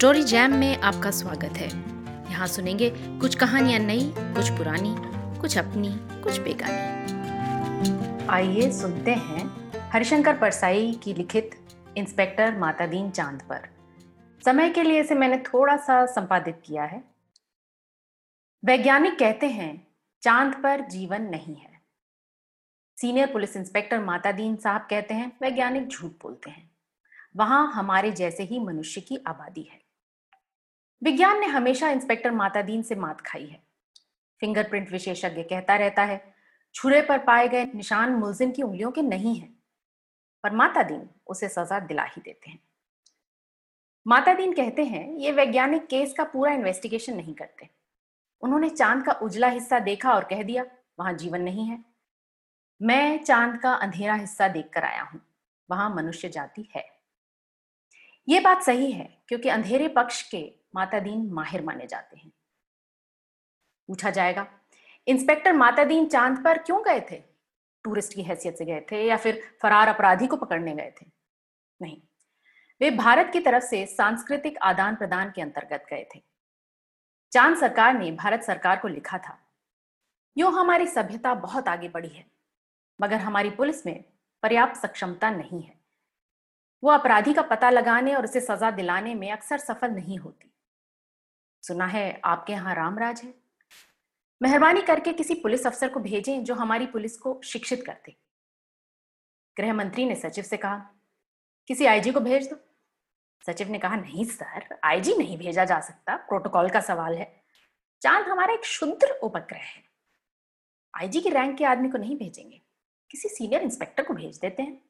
Story jam में आपका स्वागत है। यहाँ सुनेंगे कुछ कहानियाँ नई, कुछ पुरानी, कुछ अपनी, कुछ बेगानी। आइए सुनते हैं हरिशंकर परसाई की लिखित इंस्पेक्टर मातादीन चांद पर। समय के लिए इसे मैंने थोड़ा सा संपादित किया है। वैज्ञानिक कहते हैं चांद पर जीवन नहीं है। सीनियर पुलिस इंस्पेक्टर मातादीन साहब कहते हैं वैज्ञानिक झूठ बोलते हैं, वहां हमारे जैसे ही मनुष्य की आबादी है। विज्ञान ने हमेशा इंस्पेक्टर मातादीन से मात खाई है। फिंगरप्रिंट विशेषज्ञ कहता रहता है छुरे पर पाए गए निशान मुलजिम की उंगलियों के नहीं है, पर मातादीन उसे सजा दिला ही देते हैं। मातादीन कहते हैं ये वैज्ञानिक केस का पूरा इन्वेस्टिगेशन नहीं करते। उन्होंने चांद का उजला हिस्सा देखा और कह दिया वहां जीवन नहीं है। मैं चांद का अंधेरा हिस्सा देखकर आया हूं, वहां मनुष्य जाति है। ये बात सही है क्योंकि अंधेरे पक्ष के मातादीन माहिर माने जाते हैं। पूछा जाएगा इंस्पेक्टर मातादीन चांद पर क्यों गए थे? टूरिस्ट की हैसियत से गए थे या फिर फरार अपराधी को पकड़ने गए थे? नहीं, वे भारत की तरफ से सांस्कृतिक आदान प्रदान के अंतर्गत गए थे। चांद सरकार ने भारत सरकार को लिखा था, यूं हमारी सभ्यता बहुत आगे बढ़ी है मगर हमारी पुलिस में पर्याप्त सक्षमता नहीं है। वो अपराधी का पता लगाने और उसे सजा दिलाने में अक्सर सफल नहीं होती। सुना है आपके यहाँ रामराज है। मेहरबानी करके किसी पुलिस अफसर को भेजें जो हमारी पुलिस को शिक्षित कर दे। गृह मंत्री ने सचिव से कहा किसी आईजी को भेज दो। सचिव ने कहा नहीं सर, आईजी नहीं भेजा जा सकता, प्रोटोकॉल का सवाल है। चांद हमारा एक क्षुद्र उपग्रह है। आईजी की रैंक के आदमी को नहीं भेजेंगे, किसी सीनियर इंस्पेक्टर को भेज देते हैं।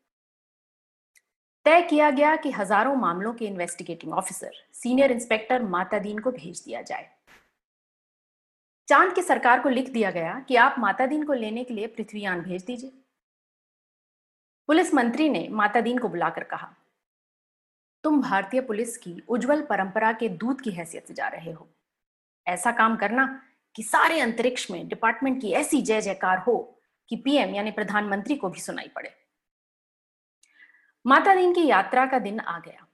तय किया गया कि हजारों मामलों के investigating officer senior inspector Matadin को भेज दिया जाए। चांद की सरकार को लिख दिया गया कि आप मातादीन को लेने के लिए पृथ्वीयान भेज दीजिए। पुलिस मंत्री ने मातादीन को बुलाकर कहा तुम भारतीय पुलिस की उज्जवल परंपरा के दूत की हैसियत से जा रहे हो। ऐसा काम करना कि सारे अंतरिक्ष में डिपार्टमेंट की ऐसी जय जयकार हो कि पीएम यानी प्रधानमंत्री को भी सुनाई पड़े। मातादीन की यात्रा का दिन आ गया।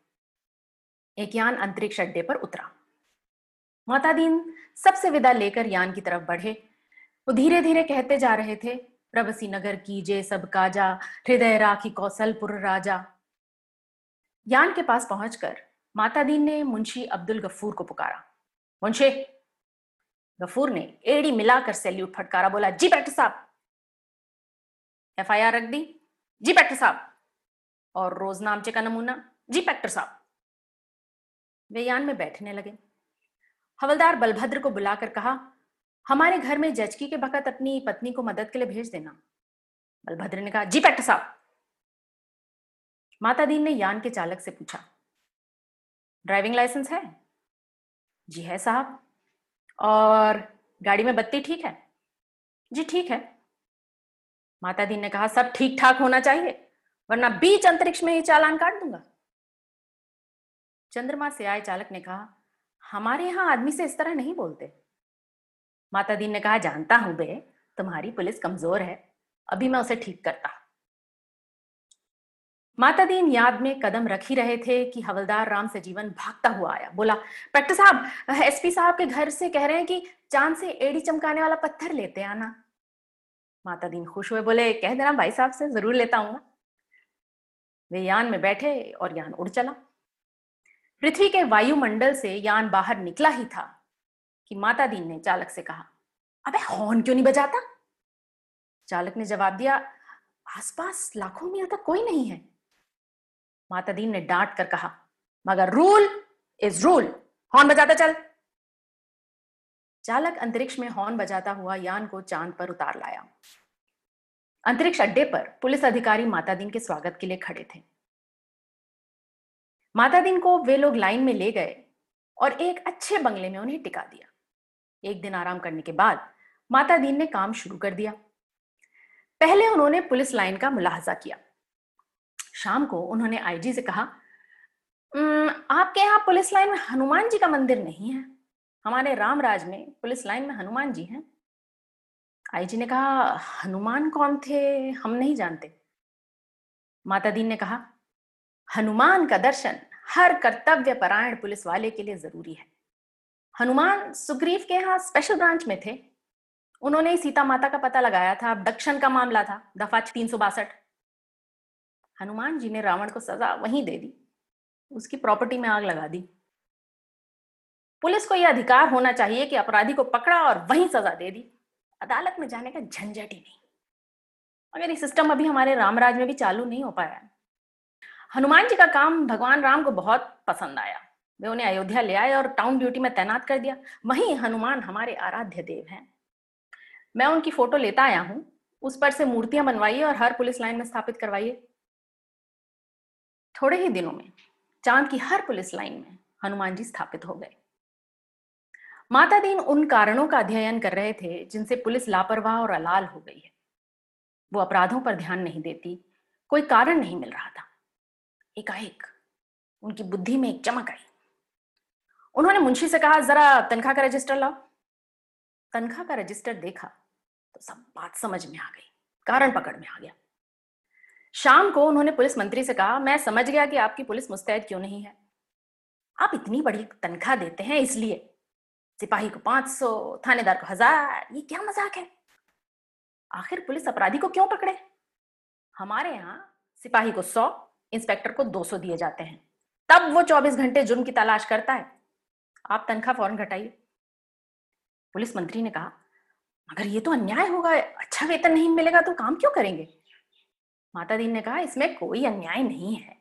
एक यान अंतरिक्ष अड्डे पर उतरा। मातादीन सबसे विदा लेकर यान की तरफ बढ़े। वो धीरे धीरे कहते जा रहे थे प्रवसी नगर कीजे सब काजा, हृदय राखी कौशलपुर राजा। यान के पास पहुंचकर मातादीन ने मुंशी अब्दुल गफूर को पुकारा, मुंशी। गफूर ने एड़ी मिलाकर सैल्यूट फटकारा, बोला जी बैठे साहब। एफआईआर रख दी जी पैक्टर साहब, और रोज नामचे का नमूना जी पैक्टर साहब। वे यान में बैठने लगे। हवलदार बलभद्र को बुलाकर कहा हमारे घर में जचकी के बखत अपनी पत्नी को मदद के लिए भेज देना। बलभद्र ने कहा जी पैक्टर साहब। मातादीन ने यान के चालक से पूछा ड्राइविंग लाइसेंस है? जी है साहब। और गाड़ी में बत्ती ठीक है? जी ठीक है। मातादीन ने कहा सब ठीक ठाक होना चाहिए वरना बीच अंतरिक्ष में ही चालान काट दूंगा। चंद्रमा से आए चालक ने कहा हमारे यहाँ आदमी से इस तरह नहीं बोलते। मातादीन ने कहा जानता हूं बे, तुम्हारी पुलिस कमजोर है, अभी मैं उसे ठीक करता। मातादीन याद में कदम रख ही रहे थे कि हवलदार राम से जीवन भागता हुआ आया, बोला पैक्टर साहब एसपी साहब के घर से कह रहे हैं कि चांद से एड़ी चमकाने वाला पत्थर लेते आना। मातादीन खुश हुए, बोले कह देना भाई साहब से जरूर लेता हूँ। वे यान में बैठे और यान उड़ चला। पृथ्वी के वायुमंडल से यान बाहर निकला ही था कि मातादीन ने चालक से कहा अबे हॉर्न क्यों नहीं बजाता? चालक ने जवाब दिया आसपास लाखों मील तक कोई नहीं है। मातादीन ने डांट कर कहा मगर रूल इज रूल, हॉर्न बजाता चल। चालक अंतरिक्ष में हॉर्न बजाता हुआ यान को चांद पर उतार लाया। अंतरिक्ष अड्डे पर पुलिस अधिकारी मातादीन के स्वागत के लिए खड़े थे। मातादीन को वे लोग लाइन में ले गए और एक अच्छे बंगले में उन्हें टिका दिया। एक दिन आराम करने के बाद मातादीन ने काम शुरू कर दिया। पहले उन्होंने पुलिस लाइन का मुलाहजा किया। शाम को उन्होंने आईजी से कहा आपके यहाँ पुलिस लाइन में हनुमान जी का मंदिर नहीं है, हमारे रामराज में पुलिस लाइन में हनुमान जी हैं। आईजी ने कहा हनुमान कौन थे हम नहीं जानते। मातादीन ने कहा हनुमान का दर्शन हर कर्तव्यपरायण पुलिस वाले के लिए जरूरी है। हनुमान सुग्रीव के यहाँ स्पेशल ब्रांच में थे, उन्होंने ही सीता माता का पता लगाया था। अब्डक्शन का मामला था, दफा 362। हनुमान जी ने रावण को सजा वहीं दे दी, उसकी प्रॉपर्टी में आग लगा दी। पुलिस को यह अधिकार होना चाहिए कि अपराधी को पकड़ा और वहीं सजा दे दी, अदालत में जाने का झंझट ही नहीं। मगर ये सिस्टम अभी हमारे रामराज में भी चालू नहीं हो पाया। हनुमान जी का काम भगवान राम को बहुत पसंद आया, वे उन्हें अयोध्या ले आए और टाउन ड्यूटी में तैनात कर दिया। वहीं हनुमान हमारे आराध्य देव हैं। मैं उनकी फोटो लेता आया हूँ, उस पर से मूर्तियां बनवाइए और हर पुलिस लाइन में स्थापित करवाइए। थोड़े ही दिनों में चांद की हर पुलिस लाइन में हनुमान जी स्थापित हो गए। मातादीन उन कारणों का अध्ययन कर रहे थे जिनसे पुलिस लापरवाह और अलाल हो गई है। वो अपराधों पर ध्यान नहीं देती, कोई कारण नहीं मिल रहा था। एकाएक उनकी बुद्धि में एक चमक आई। उन्होंने मुंशी से कहा, जरा तनख्वाह का रजिस्टर लाओ। तनख्वाह का रजिस्टर देखा तो सब बात समझ में आ गई, कारण पकड़ में आ गया। शाम को उन्होंने पुलिस मंत्री से कहा, मैं समझ गया कि आपकी पुलिस मुस्तैद क्यों नहीं है। आप इतनी बड़ी तनख्वाह देते हैं इसलिए, सिपाही को 500, थानेदार को 1000, ये क्या मजाक है। आखिर पुलिस अपराधी को क्यों पकड़े। हमारे यहाँ सिपाही को 100, इंस्पेक्टर को 200 दिए जाते हैं, तब वो 24 घंटे जुर्म की तलाश करता है। आप तनख्वाह फौरन घटाइए। पुलिस मंत्री ने कहा, मगर ये तो अन्याय होगा, अच्छा वेतन नहीं मिलेगा तो काम क्यों करेंगे। मातादीन ने कहा, इसमें कोई अन्याय नहीं है।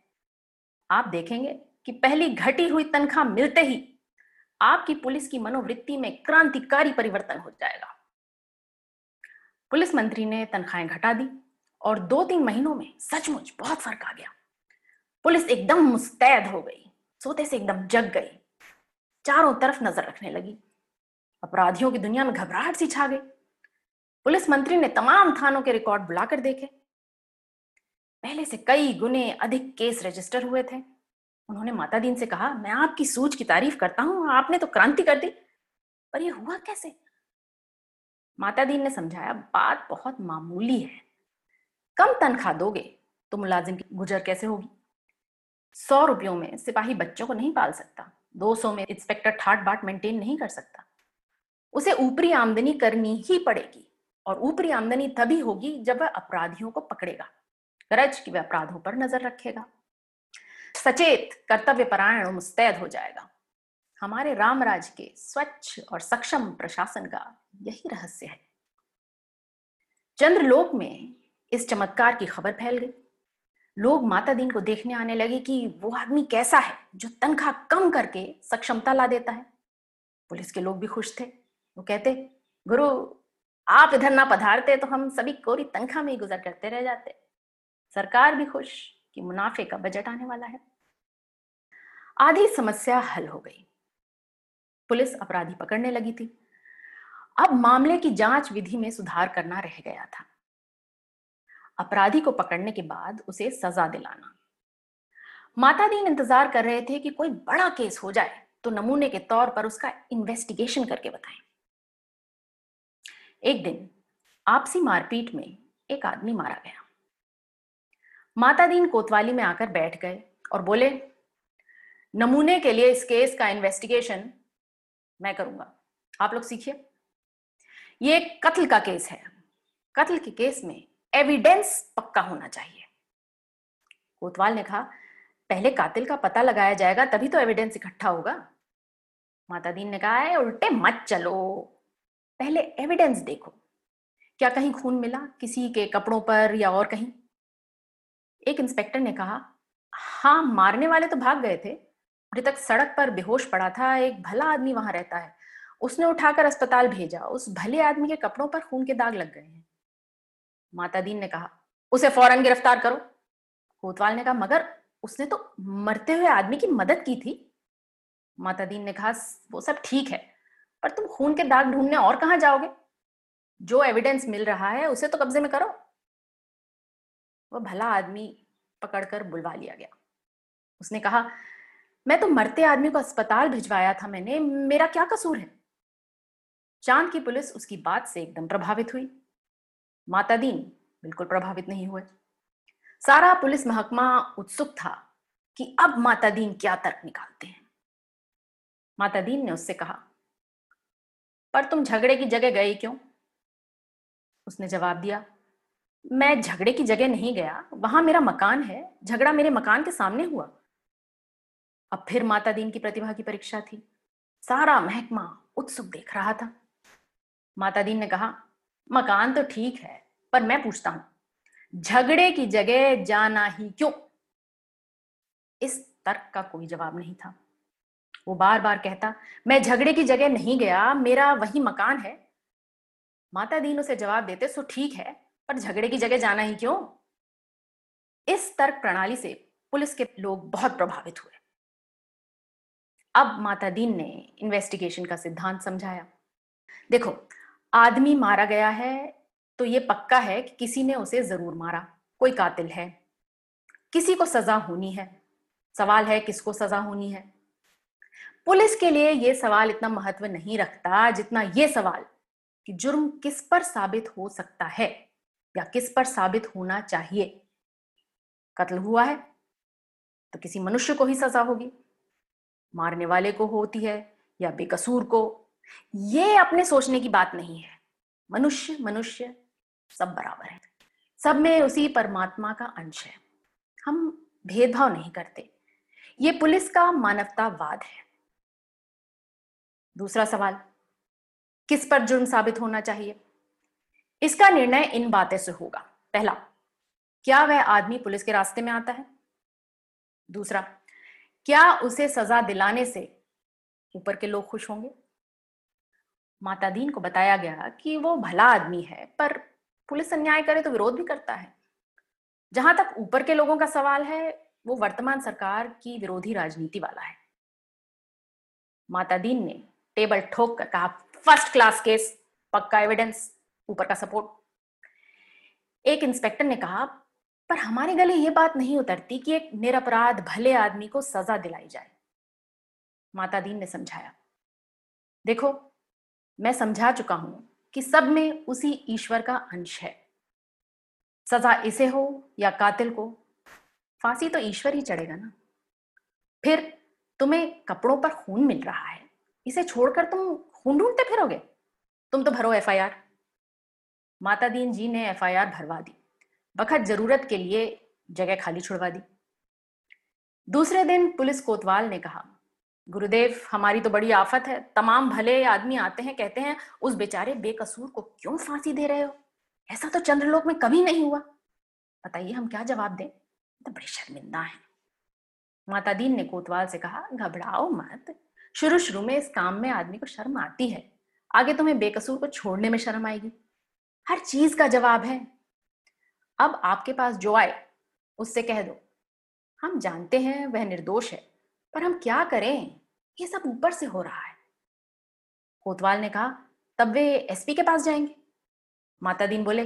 आप देखेंगे कि पहली घटी हुई तनख्वाह मिलते ही आपकी पुलिस की मनोवृत्ति में क्रांतिकारी परिवर्तन हो जाएगा। पुलिस मंत्री ने तनख्वाहें घटा दी और 2-3 महीनों में सचमुच बहुत फर्क आ गया। पुलिस एकदम मुस्तैद हो गई, सोते से एकदम जग गई, चारों तरफ नजर रखने लगी। अपराधियों की दुनिया में घबराहट सी छा गई। पुलिस मंत्री ने तमाम थानों के रिकॉर्ड बुलाकर देखे। पहले से कई गुने अधिक केस रजिस्टर हुए थे। उन्होंने मातादीन से कहा, मैं आपकी सूझ की तारीफ करता हूं, आपने तो क्रांति कर दी, पर यह हुआ कैसे। मातादीन ने समझाया, बात बहुत मामूली है। कम तनख्वाह दोगे तो मुलाजिम की गुजर कैसे होगी। 100 रुपयों में सिपाही बच्चों को नहीं पाल सकता, 200 में इंस्पेक्टर ठाट बाट मेंटेन नहीं कर सकता। उसे ऊपरी आमदनी करनी ही पड़ेगी, और ऊपरी आमदनी तभी होगी जब वह अपराधियों को पकड़ेगा, गरज कि वह अपराधों पर नजर रखेगा, सचेत, कर्तव्यपरायण और मुस्तैद हो जाएगा। हमारे रामराज के स्वच्छ और सक्षम प्रशासन का यही रहस्य है। चंद्रलोक में इस चमत्कार की खबर फैल गई। लोग मातादीन को देखने आने लगे कि वो आदमी कैसा है जो तनख्वाह कम करके सक्षमता ला देता है। पुलिस के लोग भी खुश थे। वो कहते, गुरु आप इधर ना पधारते तो हम सभी कोरी तनख्वाह में ही गुजर करते रह जाते। सरकार भी खुश कि मुनाफे का बजट आने वाला है। आधी समस्या हल हो गई। पुलिस अपराधी पकड़ने लगी थी। अब मामले की जांच विधि में सुधार करना रह गया था। अपराधी को पकड़ने के बाद उसे सजा दिलाना। मातादीन इंतजार कर रहे थे कि कोई बड़ा केस हो जाए तो नमूने के तौर पर उसका इन्वेस्टिगेशन करके बताएं। एक दिन आपसी मारपीट में एक आदमी मारा गया। मातादीन कोतवाली में आकर बैठ गए और बोले, नमूने के लिए इस केस का इन्वेस्टिगेशन मैं करूंगा, आप लोग सीखिए। ये कत्ल का केस है, कत्ल के केस में एविडेंस पक्का होना चाहिए। कोतवाल ने कहा, पहले कातिल का पता लगाया जाएगा तभी तो एविडेंस इकट्ठा होगा। मातादीन ने कहा, है उल्टे मत चलो, पहले एविडेंस देखो, क्या कहीं खून मिला, किसी के कपड़ों पर या और कहीं। एक इंस्पेक्टर ने कहा, हाँ मारने वाले तो भाग गए थे, मृतक सड़क पर बेहोश पड़ा था, एक भला आदमी वहां रहता है, उसने उठाकर अस्पताल भेजा, उस भले आदमी के कपड़ों पर खून के दाग लग गए हैं। मातादीन ने कहा, उसे फौरन गिरफ्तार करो। कोतवाल ने कहा, मगर उसने तो मरते हुए आदमी की मदद की थी। मातादीन ने कहा, वो सब ठीक है, पर तुम खून के दाग ढूंढने और कहाँ जाओगे, जो एविडेंस मिल रहा है उसे तो कब्जे में करो। वह भला आदमी पकड़कर बुलवा लिया गया। उसने कहा, मैं तो मरते आदमी को अस्पताल भिजवाया था, मैंने, मेरा क्या कसूर है। चांद की पुलिस उसकी बात से एकदम प्रभावित हुई। मातादीन बिल्कुल प्रभावित नहीं हुए। सारा पुलिस महकमा उत्सुक था कि अब मातादीन क्या तर्क निकालते हैं। मातादीन ने उससे कहा, पर तुम झगड़े की जगह गए क्यों? उसने जवाब दिया, मैं झगड़े की जगह नहीं गया, वहां मेरा मकान है, झगड़ा मेरे मकान के सामने हुआ। अब फिर मातादीन की प्रतिभा की परीक्षा थी। सारा महकमा उत्सुक देख रहा था। मातादीन ने कहा, मकान तो ठीक है, पर मैं पूछता हूं, झगड़े की जगह जाना ही क्यों? इस तर्क का कोई जवाब नहीं था। वो बार बार कहता, मैं झगड़े की जगह नहीं गया, मेरा वही मकान है। मातादीन उसे जवाब देते, सो ठीक है, पर झगड़े की जगह जाना ही क्यों? इस तर्क प्रणाली से पुलिस के लोग बहुत प्रभावित हुए। अब मातादीन ने इन्वेस्टिगेशन का सिद्धांत समझाया। देखो, आदमी मारा गया है तो ये पक्का है कि किसी ने उसे जरूर मारा, कोई कातिल है, किसी को सजा होनी है। सवाल है किसको सजा होनी है। पुलिस के लिए ये सवाल इतना महत्व नहीं रखता जितना ये सवाल कि जुर्म किस पर साबित हो सकता है या किस पर साबित होना चाहिए। कत्ल हुआ है तो किसी मनुष्य को ही सजा होगी, मारने वाले को होती है या बेकसूर को, ये अपने सोचने की बात नहीं है। मनुष्य मनुष्य सब बराबर है, सब में उसी परमात्मा का अंश है, हम भेदभाव नहीं करते। ये पुलिस का मानवतावाद है। दूसरा सवाल, किस पर जुर्म साबित होना चाहिए, इसका निर्णय इन बातें से होगा। पहला, क्या वह आदमी पुलिस के रास्ते में आता है? दूसरा, क्या उसे सजा दिलाने से ऊपर के लोग खुश होंगे? मातादीन को बताया गया कि वो भला आदमी है, पर पुलिस अन्याय करे तो विरोध भी करता है। जहां तक ऊपर के लोगों का सवाल है, वो वर्तमान सरकार की विरोधी राजनीति वाला है। मातादीन ने टेबल ठोक कर कहा, फर्स्ट क्लास केस, पक्का एविडेंस, ऊपर का सपोर्ट। एक इंस्पेक्टर ने कहा, पर हमारे गले ये बात नहीं उतरती कि एक निरपराध भले आदमी को सजा दिलाई जाए। मातादीन ने समझाया, देखो, मैं समझा चुका हूं कि सब में उसी ईश्वर का अंश है। सजा इसे हो या कातिल को, फांसी तो ईश्वर ही चढ़ेगा ना। फिर तुम्हें कपड़ों पर खून मिल रहा है, इसे छोड़कर तुम खून ढूंढते फिरोगे? तुम तो भरो एफआईआर। मातादीन जी ने एफआईआर भरवा दी, बखत जरूरत के लिए जगह खाली छुड़वा दी। दूसरे दिन पुलिस कोतवाल ने कहा, गुरुदेव, हमारी तो बड़ी आफत है, तमाम भले आदमी आते हैं, कहते हैं उस बेचारे बेकसूर को क्यों फांसी दे रहे हो, ऐसा तो चंद्रलोक में कभी नहीं हुआ। बताइए हम क्या जवाब दें, तो बड़े शर्मिंदा है। मातादीन ने कोतवाल से कहा, घबराओ मत, शुरू शुरू में इस काम में आदमी को शर्म आती है, आगे तुम्हें बेकसूर को छोड़ने में शर्म आएगी। हर चीज का जवाब है। अब आपके पास जो आए उससे कह दो, हम जानते हैं वह निर्दोष है, पर हम क्या करें, ये सब ऊपर से हो रहा है। कोतवाल ने कहा, तब वे एसपी के पास जाएंगे? मातादीन बोले,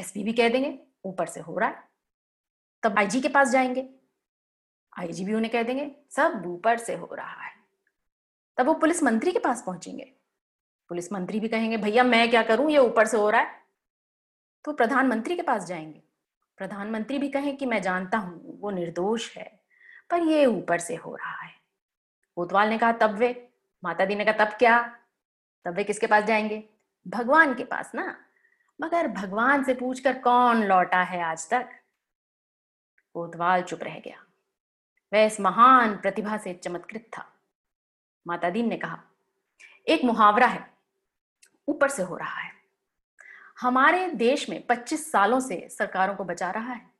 एसपी भी कह देंगे ऊपर से हो रहा है। तब आईजी के पास जाएंगे? आईजी भी उन्हें कह देंगे सब ऊपर से हो रहा है। तब वो पुलिस मंत्री के पास पहुंचेंगे, पुलिस मंत्री भी कहेंगे, भैया मैं क्या करूं, ये ऊपर से हो रहा है। तो प्रधानमंत्री के पास जाएंगे, प्रधानमंत्री भी कहें कि मैं जानता हूं वो निर्दोष है, पर ये ऊपर से हो रहा है। कोतवाल ने कहा, तब वे? मातादीन ने कहा, तब क्या? तब वे किसके पास जाएंगे? भगवान के पास ना, मगर भगवान से पूछकर कौन लौटा है आज तक। कोतवाल चुप रह गया, वह इस महान प्रतिभा से चमत्कृत था। मातादीन ने कहा, एक मुहावरा है, ऊपर से हो रहा है, हमारे देश में 25 सालों से सरकारों को बचा रहा है,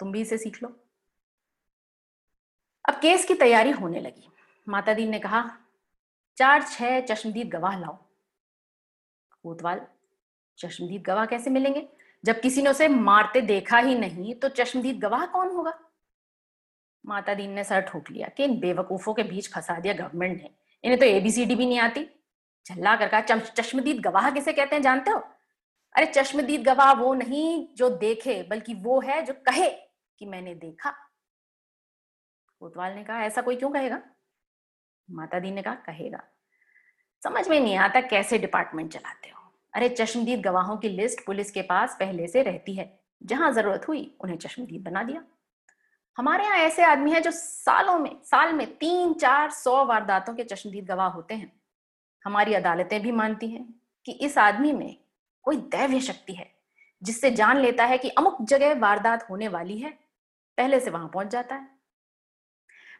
तुम भी इसे सीख लो। अब केस की तैयारी होने लगी। मातादीन ने कहा, 4-6 चश्मदीद गवाह लाओ। कोतवाल, चश्मदीद गवाह कैसे मिलेंगे, जब किसी ने उसे मारते देखा ही नहीं, तो चश्मदीद गवाह कौन होगा? मातादीन ने सर ठोक लिया कि इन बेवकूफों के बीच फंसा दिया गवर्नमेंट ने, इन्हें तो एबीसीडी भी नहीं आती। झल्ला कर कहा, चश्मदीद गवाह किसे कहते हैं जानते हो? अरे चश्मदीद गवाह वो नहीं जो देखे, बल्कि वो है जो कहे कि मैंने देखा। कोतवाल ने कहा, ऐसा कोई क्यों कहेगा? मातादीन ने कहा, कहेगा। समझ में नहीं आता कैसे डिपार्टमेंट चलाते हो। अरे चश्मदीद गवाहों की लिस्ट पुलिस के पास पहले से रहती है, जहां जरूरत हुई उन्हें चश्मदीद बना दिया। हमारे यहाँ ऐसे आदमी हैं जो साल में 300-400 वारदातों के चश्मदीद गवाह होते हैं। हमारी अदालतें भी मानती हैं कि इस आदमी में कोई दैवीय शक्ति है जिससे जान लेता है कि अमुक जगह वारदात होने वाली है, पहले से वहां पहुंच जाता है।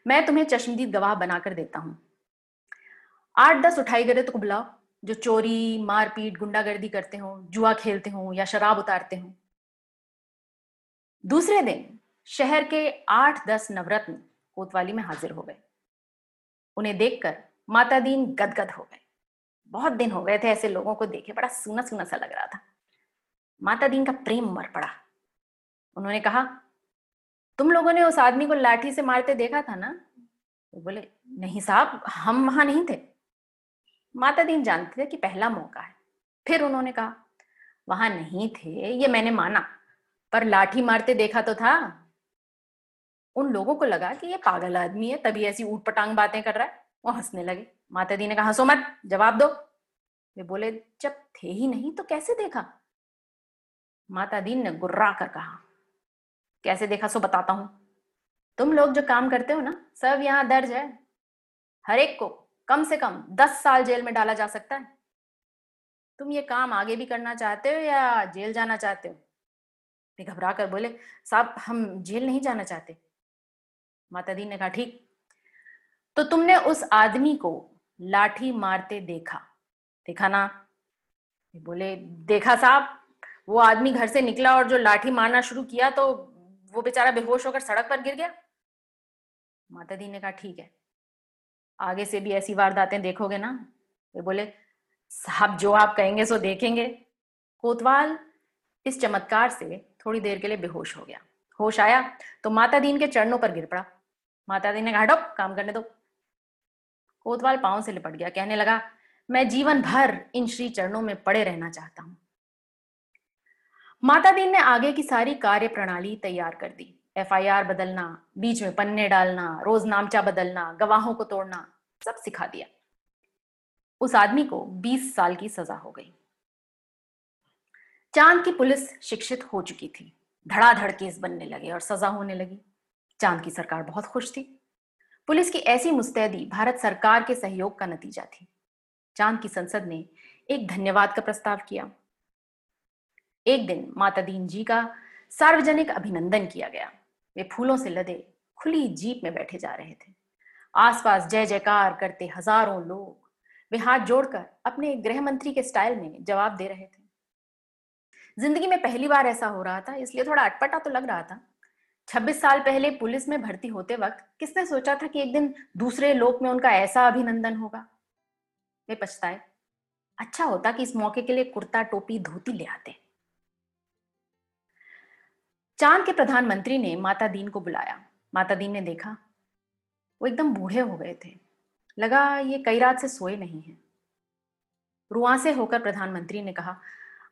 मैं तुम्हें चश्मदीद गवाह बनाकर देता हूं। 8-10 उठाई गए तो बुलाओ जो चोरी, मारपीट, गुंडागर्दी करते हो, जुआ खेलते हो या शराब उतारते हो। दूसरे दिन शहर के 8-10 नवरत्न कोतवाली में हाजिर हो गए। उन्हें देखकर मातादीन गदगद हो गए। बहुत दिन हो गए थे ऐसे लोगों को देखे, बड़ा सूना सूना सा लग रहा था। मातादीन का प्रेम मर पड़ा। उन्होंने कहा, तुम लोगों ने उस आदमी को लाठी से मारते देखा था ना? वो बोले, नहीं साहब, हम वहां नहीं थे। मातादीन जानते थे कि पहला मौका है। फिर उन्होंने कहा, वहां नहीं थे ये मैंने माना, पर लाठी मारते देखा तो था। उन लोगों को लगा कि ये पागल आदमी है, तभी ऐसी ऊट पटांग बातें कर रहा है। वो हंसने लगे। मातादीन ने कहा, हंसो मत, जवाब दो। वे बोले, जब थे ही नहीं तो कैसे देखा? मातादीन ने गुर्रा कर कहा, कैसे देखा सो बताता हूं। तुम लोग जो काम करते हो ना, सब यहाँ दर्ज है। हर एक को कम से कम 10 साल जेल में डाला जा सकता है। तुम ये काम आगे भी करना चाहते हो या जेल जाना चाहते हो? वे घबरा कर बोले, साहब हम जेल नहीं जाना चाहते। मातादीन ने कहा, ठीक, तो तुमने उस आदमी को लाठी मारते देखा ना? बोले, देखा साहब। वो आदमी घर से निकला और जो लाठी मारना शुरू किया तो वो बेचारा बेहोश होकर सड़क पर गिर गया। मातादीन ने कहा, ठीक है, आगे से भी ऐसी वारदातें देखोगे ना? वे बोले, साहब जो आप कहेंगे सो देखेंगे। कोतवाल इस चमत्कार से थोड़ी देर के लिए बेहोश हो गया। होश आया तो मातादीन के चरणों पर गिर पड़ा। मातादीन ने कहा, हटो, काम करने दो। कोतवाल पांव से लिपट गया। कहने लगा, मैं जीवन भर इन श्री चरणों में पड़े रहना चाहता हूं। मातादीन ने आगे की सारी कार्य प्रणाली तैयार कर दी। FIR बदलना, बीच में पन्ने डालना, रोज नामचा बदलना, गवाहों को तोड़ना, सब सिखा दिया। उस आदमी को 20 साल की सजा हो गई। चांद की पुलिस शिक्षित हो चुकी थी। धड़ाधड़ केस बनने लगे और सजा होने लगी। चांद की सरकार बहुत खुश थी। पुलिस की ऐसी मुस्तैदी भारत सरकार के सहयोग का नतीजा थी। चांद की संसद ने एक धन्यवाद का प्रस्ताव किया। एक दिन मातादीन जी का सार्वजनिक अभिनंदन किया गया। वे फूलों से लदे खुली जीप में बैठे जा रहे थे। आसपास जय जयकार करते हजारों लोग। वे हाथ जोड़कर अपने गृह मंत्री के स्टाइल में जवाब दे रहे थे। जिंदगी में पहली बार ऐसा हो रहा था, इसलिए थोड़ा अटपटा तो लग रहा था। 26 साल पहले पुलिस में भर्ती होते वक्त किसने सोचा था कि एक दिन दूसरे लोक में उनका ऐसा अभिनंदन होगा। वे पछताए। अच्छा होता कि इस मौके के लिए कुर्ता, टोपी, धोती ले आते। चांद के प्रधानमंत्री ने मातादीन को बुलाया। मातादीन ने देखा वो एकदम बूढ़े हो गए थे। लगा ये कई रात से सोए नहीं हैं। रुआंसे होकर प्रधानमंत्री ने कहा,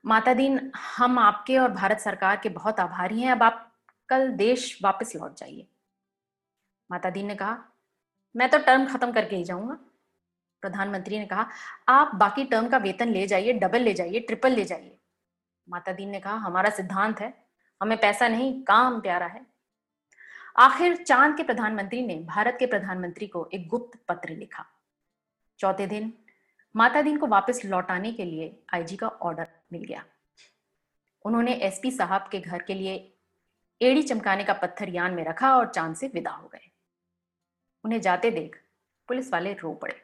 मातादीन हम आपके और भारत सरकार के बहुत आभारी हैं। अब आप कल देश वापस लौट जाइए। मातादीन ने कहा, मैं तो टर्म खत्म करके ही जाऊंगा। प्रधानमंत्री ने कहा, आप बाकी टर्म का वेतन ले जाइए, डबल ले जाइए, ट्रिपल ले जाइए। मातादीन ने कहा, हमारा सिद्धांत है, हमें पैसा नहीं, काम प्यारा है। आखिर चांद के प्रधानमंत्री ने भारत के प्रधानमंत्री को एक गुप्त पत्र लिखा। चौथे दिन मातादीन को वापस लौटाने के लिए IG का ऑर्डर मिल गया। उन्होंने SP साहब के घर के लिए एड़ी चमकाने का पत्थर यान में रखा और चांद से विदा हो गए। उन्हें जाते देख पुलिस वाले रो पड़े।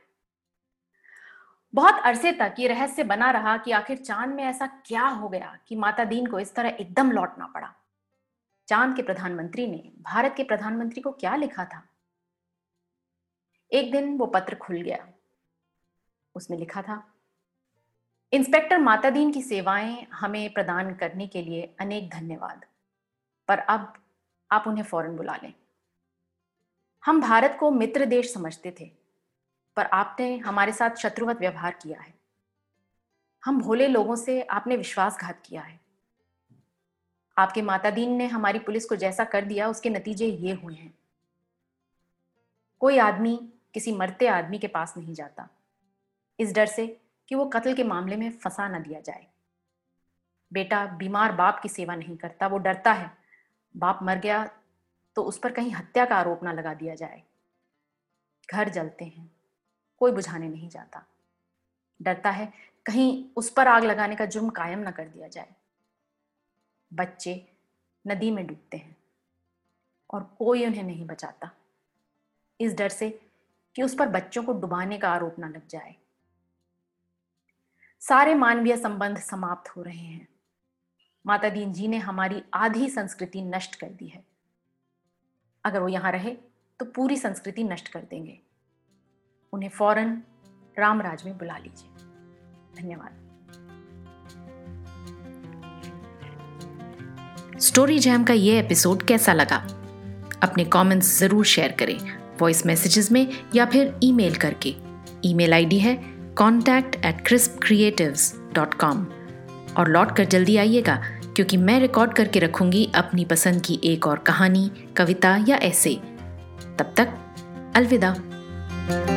बहुत अरसे तक ये रहस्य बना रहा कि आखिर चांद में ऐसा क्या हो गया कि मातादीन को इस तरह एकदम लौटना पड़ा। चांद के प्रधानमंत्री ने भारत के प्रधानमंत्री को क्या लिखा था? एक दिन वो पत्र खुल गया। उसमें लिखा था, इंस्पेक्टर मातादीन की सेवाएं हमें प्रदान करने के लिए अनेक धन्यवाद, पर अब आप उन्हें फौरन बुला लें। हम भारत को मित्र देश समझते थे, पर आपने हमारे साथ शत्रुवत व्यवहार किया है। हम भोले लोगों से आपने विश्वासघात किया है। आपके मातादीन ने हमारी पुलिस को जैसा कर दिया, उसके नतीजे ये हुए हैं। कोई आदमी किसी मरते आदमी के पास नहीं जाता, इस डर से कि वो कत्ल के मामले में फंसा न दिया जाए। बेटा बीमार बाप की सेवा नहीं करता, वो डरता है बाप मर गया तो उस पर कहीं हत्या का आरोप ना लगा दिया जाए। घर जलते हैं, कोई बुझाने नहीं जाता, डरता है कहीं उस पर आग लगाने का जुर्म कायम ना कर दिया जाए। बच्चे नदी में डूबते हैं और कोई उन्हें नहीं बचाता, इस डर से कि उस पर बच्चों को डुबाने का आरोप ना लग जाए। सारे मानवीय संबंध समाप्त हो रहे हैं। मातादीन जी ने हमारी आधी संस्कृति नष्ट कर दी है। अगर वो यहाँ रहे तो पूरी संस्कृति नष्ट कर देंगे। उन्हें फौरन रामराज में बुला लीजिए। धन्यवाद। स्टोरी जैम का ये एपिसोड कैसा लगा? अपने कमेंट्स जरूर शेयर करें, वॉइस मैसेजेस में या फिर ईमेल करके। ईमेल आईडी है contact@crispcreatives.com। और लौट कर जल्दी आइएगा, क्योंकि मैं रिकॉर्ड करके रखूंगी अपनी पसंद की एक और कहानी, कविता या ऐसे। तब तक अलविदा।